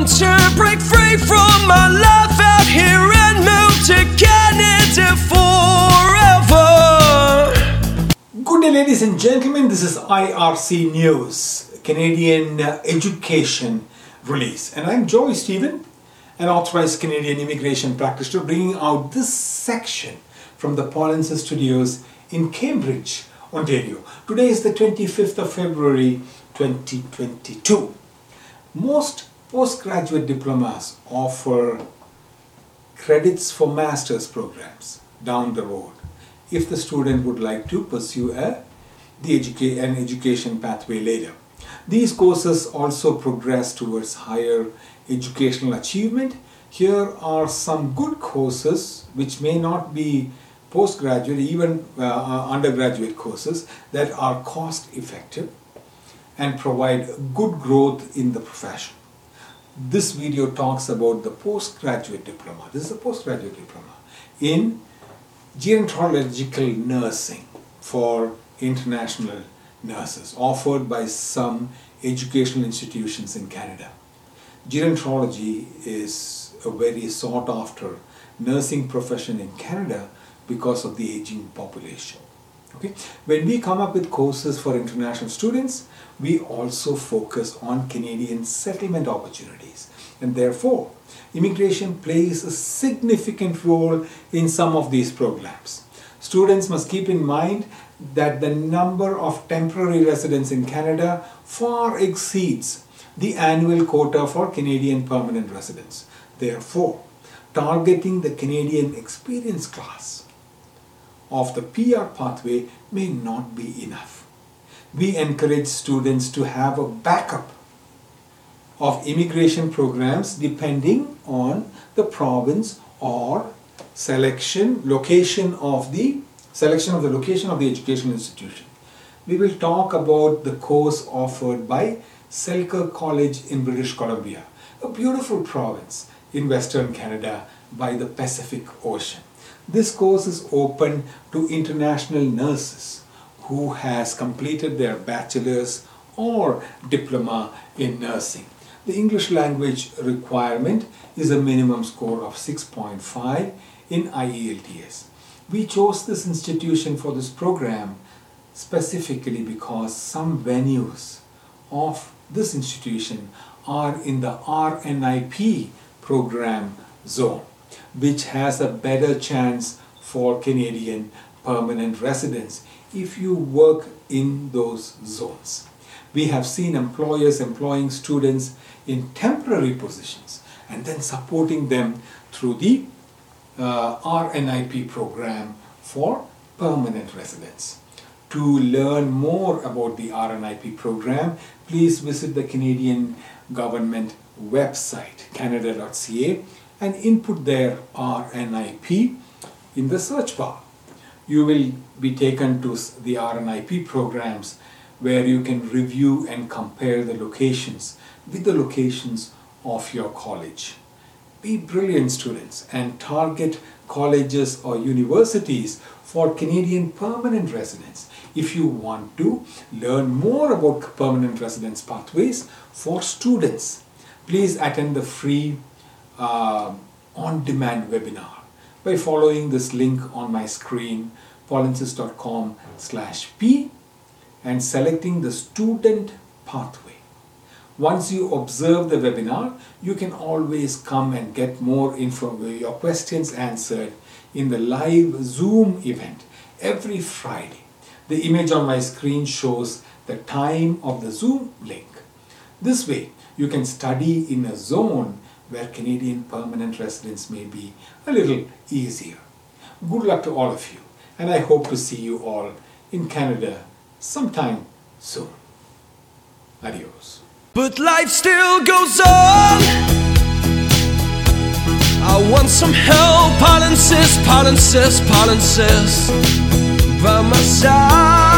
want to break free from my life out here and move to Canada forever. Good day, ladies and gentlemen, this is IRC News, Canadian Education Release. And I'm Joey Stephen, an authorized Canadian immigration practitioner, bringing out this section from the Paulins Studios in Cambridge, Ontario. Today is the 25th of February 2022. Most postgraduate diplomas offer credits for master's programs down the road if the student would like to pursue an education pathway later. These courses also progress towards higher educational achievement. Here are some good courses which may not be postgraduate, even undergraduate courses that are cost effective and provide good growth in the profession. This video talks about the postgraduate diploma. This is a postgraduate diploma in gerontological nursing for international nurses offered by some educational institutions in Canada. Gerontology is a very sought after nursing profession in Canada because of the aging population. Okay. When we come up with courses for international students, we also focus on Canadian settlement opportunities, and therefore immigration plays a significant role in some of these programs. Students must keep in mind that the number of temporary residents in Canada far exceeds the annual quota for Canadian permanent residents. Therefore, targeting the Canadian experience class of the PR pathway may not be enough. We encourage students to have a backup of immigration programs depending on the province or location of the educational institution. We will talk about the course offered by Selkirk College in British Columbia, a beautiful province in Western Canada by the Pacific Ocean. This course is open to international nurses who has completed their bachelor's or diploma in nursing. The English language requirement is a minimum score of 6.5 in IELTS. We chose this institution for this program specifically because some venues of this institution are in the RNIP program zone, which has a better chance for Canadian permanent residents if you work in those zones. We have seen employers employing students in temporary positions and then supporting them through the RNIP program for permanent residents. To learn more about the RNIP program, please visit the Canadian government website, Canada.ca, and input their RNIP in the search bar. You will be taken to the RNIP programs where you can review and compare the locations with the locations of your college. Be brilliant students and target colleges or universities for Canadian permanent residents. If you want to learn more about permanent residence pathways for students, please attend the free on-demand webinar by following this link on my screen, polensis.com/p, and selecting the student pathway. Once you observe the webinar, you can always come and get more info, your questions answered in the live Zoom event every Friday. The image on my screen shows the time of the Zoom link. This way, you can study in a zone where Canadian permanent residence may be a little easier. Good luck to all of you, and I hope to see you all in Canada sometime soon. Adios. But life still goes on. I want some help, Polensis by my side.